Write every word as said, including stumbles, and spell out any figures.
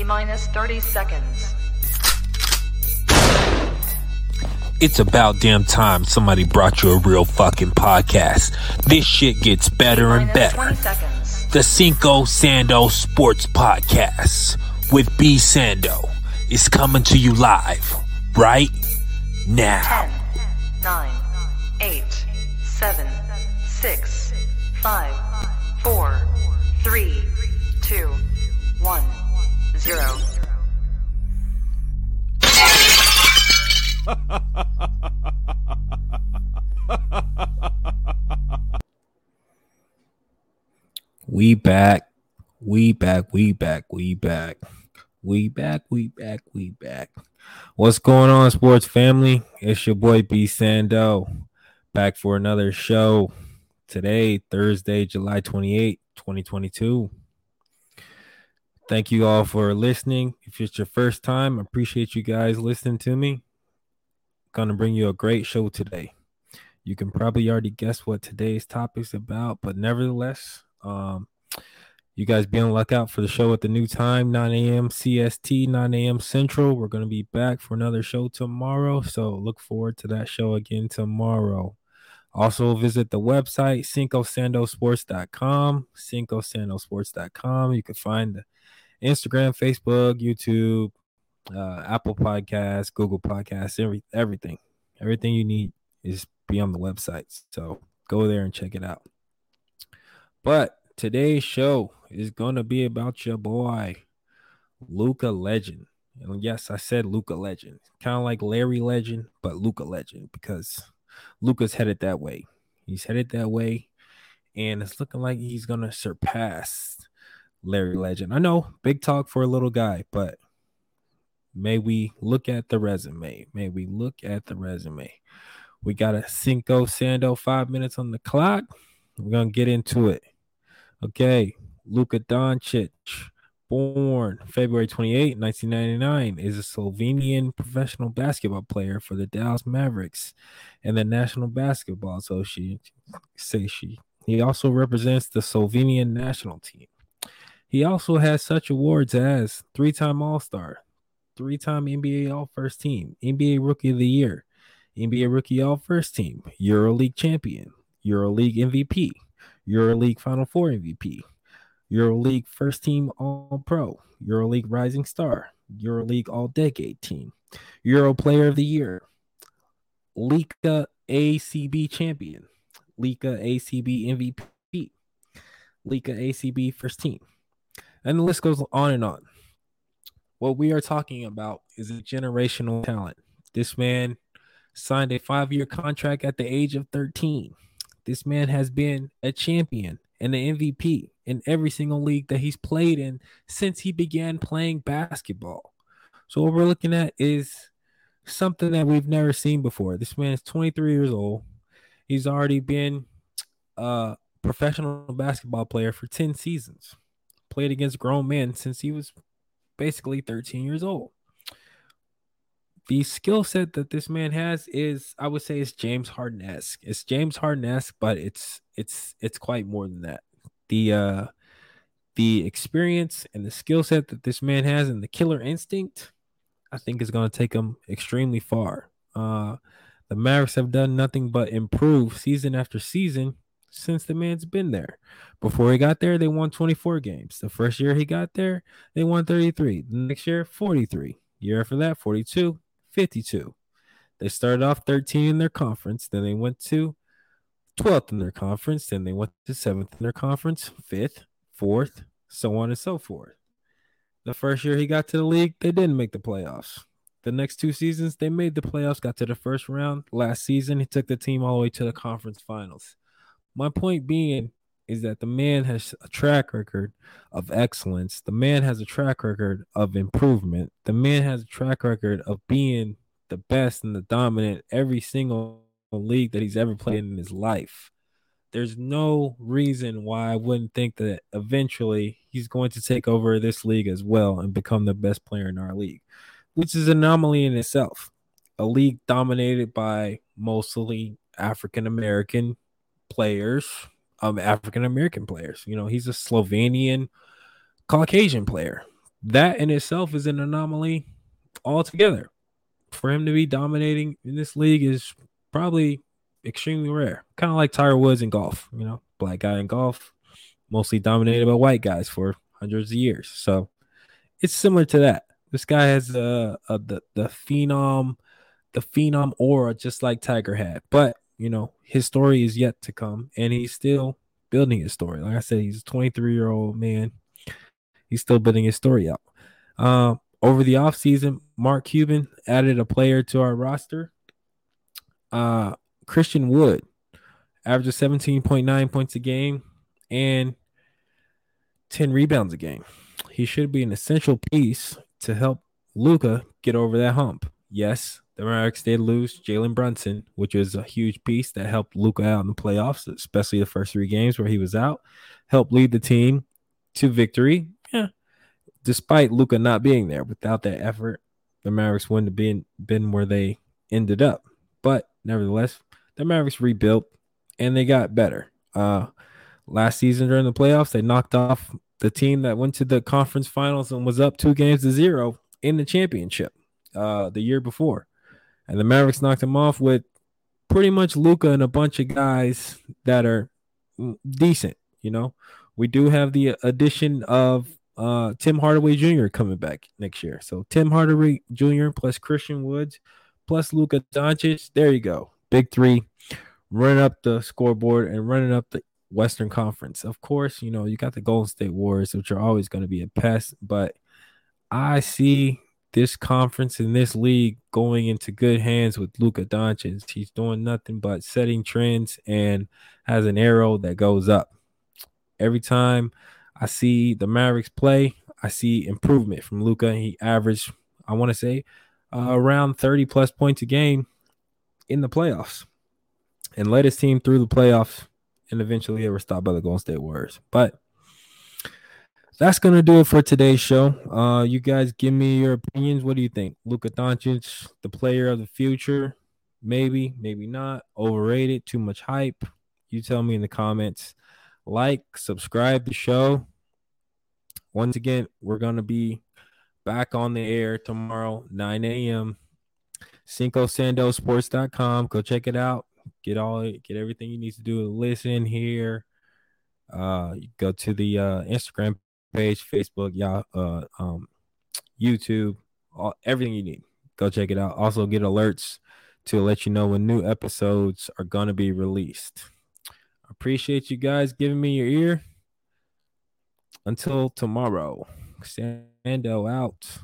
T minus thirty seconds. It's about damn time somebody brought you a real fucking podcast. This shit gets better and better. The Cinco Sando Sports Podcast with B. Sando is coming to you live right now. ten, nine, eight, seven, six, five, four, three, two, one, zero. We back, we back, we back, we back, we back, we back, we back. What's going on, sports family? It's your boy B. Sando, back for another show today, Thursday, July twenty-eighth, twenty twenty-two. Thank you all for listening. If it's your first time, I appreciate you guys listening to me. Gonna bring you a great show today. You can probably already guess what today's topic's about, but nevertheless, um, you guys be on the lookout for the show at the new time, nine a.m. C S T, nine a.m. Central. We're gonna be back for another show tomorrow, so look forward to that show again tomorrow. Also, visit the website, Cinco Sando Sports dot com, Cinco Sando Sports dot com. You can find the Instagram, Facebook, YouTube, Uh, Apple Podcasts, Google Podcasts, every, everything. Everything you need is be on the websites. So go there and check it out. But today's show is going to be about your boy, Luka Legend. And yes, I said Luka Legend. Kind of like Larry Legend, but Luka Legend, because Luka's headed that way. He's headed that way, and it's looking like he's going to surpass Larry Legend. I know, big talk for a little guy, but may we look at the resume. May we look at the resume. We got a Cinco Sando five minutes on the clock. We're going to get into it. Okay. Luka Dončić, born February twenty-eighth, nineteen ninety-nine, is a Slovenian professional basketball player for the Dallas Mavericks and the National Basketball Association. He also represents the Slovenian national team. He also has such awards as three-time All-Star, three-time N B A All-First Team, N B A Rookie of the Year, N B A Rookie All-First Team, EuroLeague Champion, EuroLeague M V P, EuroLeague Final Four M V P, EuroLeague First Team All-Pro, EuroLeague Rising Star, EuroLeague All-Decade Team, Euro Player of the Year, Liga A C B Champion, Liga A C B M V P, Liga A C B First Team, and the list goes on and on. What we are talking about is a generational talent. This man signed a five-year contract at the age of thirteen. This man has been a champion and an M V P in every single league that he's played in since he began playing basketball. So what we're looking at is something that we've never seen before. This man is twenty-three years old. He's already been a professional basketball player for ten seasons. Played against grown men since he was basically thirteen years old. The skill set that this man has is, I would say, it's James Harden-esque. It's James Harden-esque, but it's it's it's quite more than that. The uh, the experience and the skill set that this man has and the killer instinct, I think, is going to take him extremely far. Uh, the Mavericks have done nothing but improve season after season since the man's been there. Before he got there, they won twenty-four games. The first year he got there, they won thirty-three. The next year, forty-three. The year after that, forty-two, fifty-two. They started off thirteen in their conference. Then they went to twelfth in their conference. Then they went to seventh in their conference, fifth, fourth, so on and so forth. The first year he got to the league, they didn't make the playoffs. The next two seasons, they made the playoffs, got to the first round. Last season, he took the team all the way to the conference finals. My point being is that the man has a track record of excellence. The man has a track record of improvement. The man has a track record of being the best and the dominant every single league that he's ever played in his life. There's no reason why I wouldn't think that eventually he's going to take over this league as well and become the best player in our league, which is an anomaly in itself. A league dominated by mostly African-American players, um African American players. You know, he's a Slovenian Caucasian player. that in itself is an anomaly altogether. For him to be dominating in this league is probably extremely rare. Kind of like Tiger Woods in golf, you know, black guy in golf, mostly dominated by white guys for hundreds of years. So it's similar to that. This guy has uh, uh, the the phenom, the phenom aura, just like Tiger had. But you know, his story is yet to come, and he's still building his story. Like I said, he's a twenty-three-year-old man. He's still building his story out. Uh, over the offseason, Mark Cuban added a player to our roster, uh, Christian Wood, averages seventeen point nine points a game and ten rebounds a game. He should be an essential piece to help Luka get over that hump. Yes, the Mavericks did lose Jalen Brunson, which was a huge piece that helped Luka out in the playoffs, especially the first three games where he was out, helped lead the team to victory. Yeah, despite Luka not being there. Without that effort, the Mavericks wouldn't have been, been where they ended up. But nevertheless, the Mavericks rebuilt and they got better. Uh, last season during the playoffs, they knocked off the team that went to the conference finals and was up two games to zero in the championship uh, the year before. And the Mavericks knocked them off with pretty much Luka and a bunch of guys that are decent. You know, we do have the addition of uh, Tim Hardaway Junior coming back next year. So Tim Hardaway Junior plus Christian Woods plus Luka Dončić. There you go. Big three running up the scoreboard and running up the Western Conference. Of course, you know, you got the Golden State Warriors, which are always going to be a pest, but I see this conference and this league going into good hands with Luka Dončić. He's doing nothing but setting trends and has an arrow that goes up. Every time I see the Mavericks play, I see improvement from Luka. He averaged, I want to say, uh, around thirty-plus points a game in the playoffs and led his team through the playoffs. And eventually they were stopped by the Golden State Warriors. But that's going to do it for today's show. Uh, you guys give me your opinions. What do you think? Luka Dončić, the player of the future? Maybe, maybe not. Overrated, too much hype? You tell me in the comments. Like, subscribe to the show. Once again, we're going to be back on the air tomorrow, nine a.m. Cinco Sando Sports dot com. Go check it out. Get all get everything you need to do to listen here. Uh, you go to the uh, Instagram page, Facebook, y'all, uh, um, YouTube, all, everything you need. Go check it out. Also, get alerts to let you know when new episodes are gonna be released. Appreciate you guys giving me your ear. Until tomorrow, Sando out.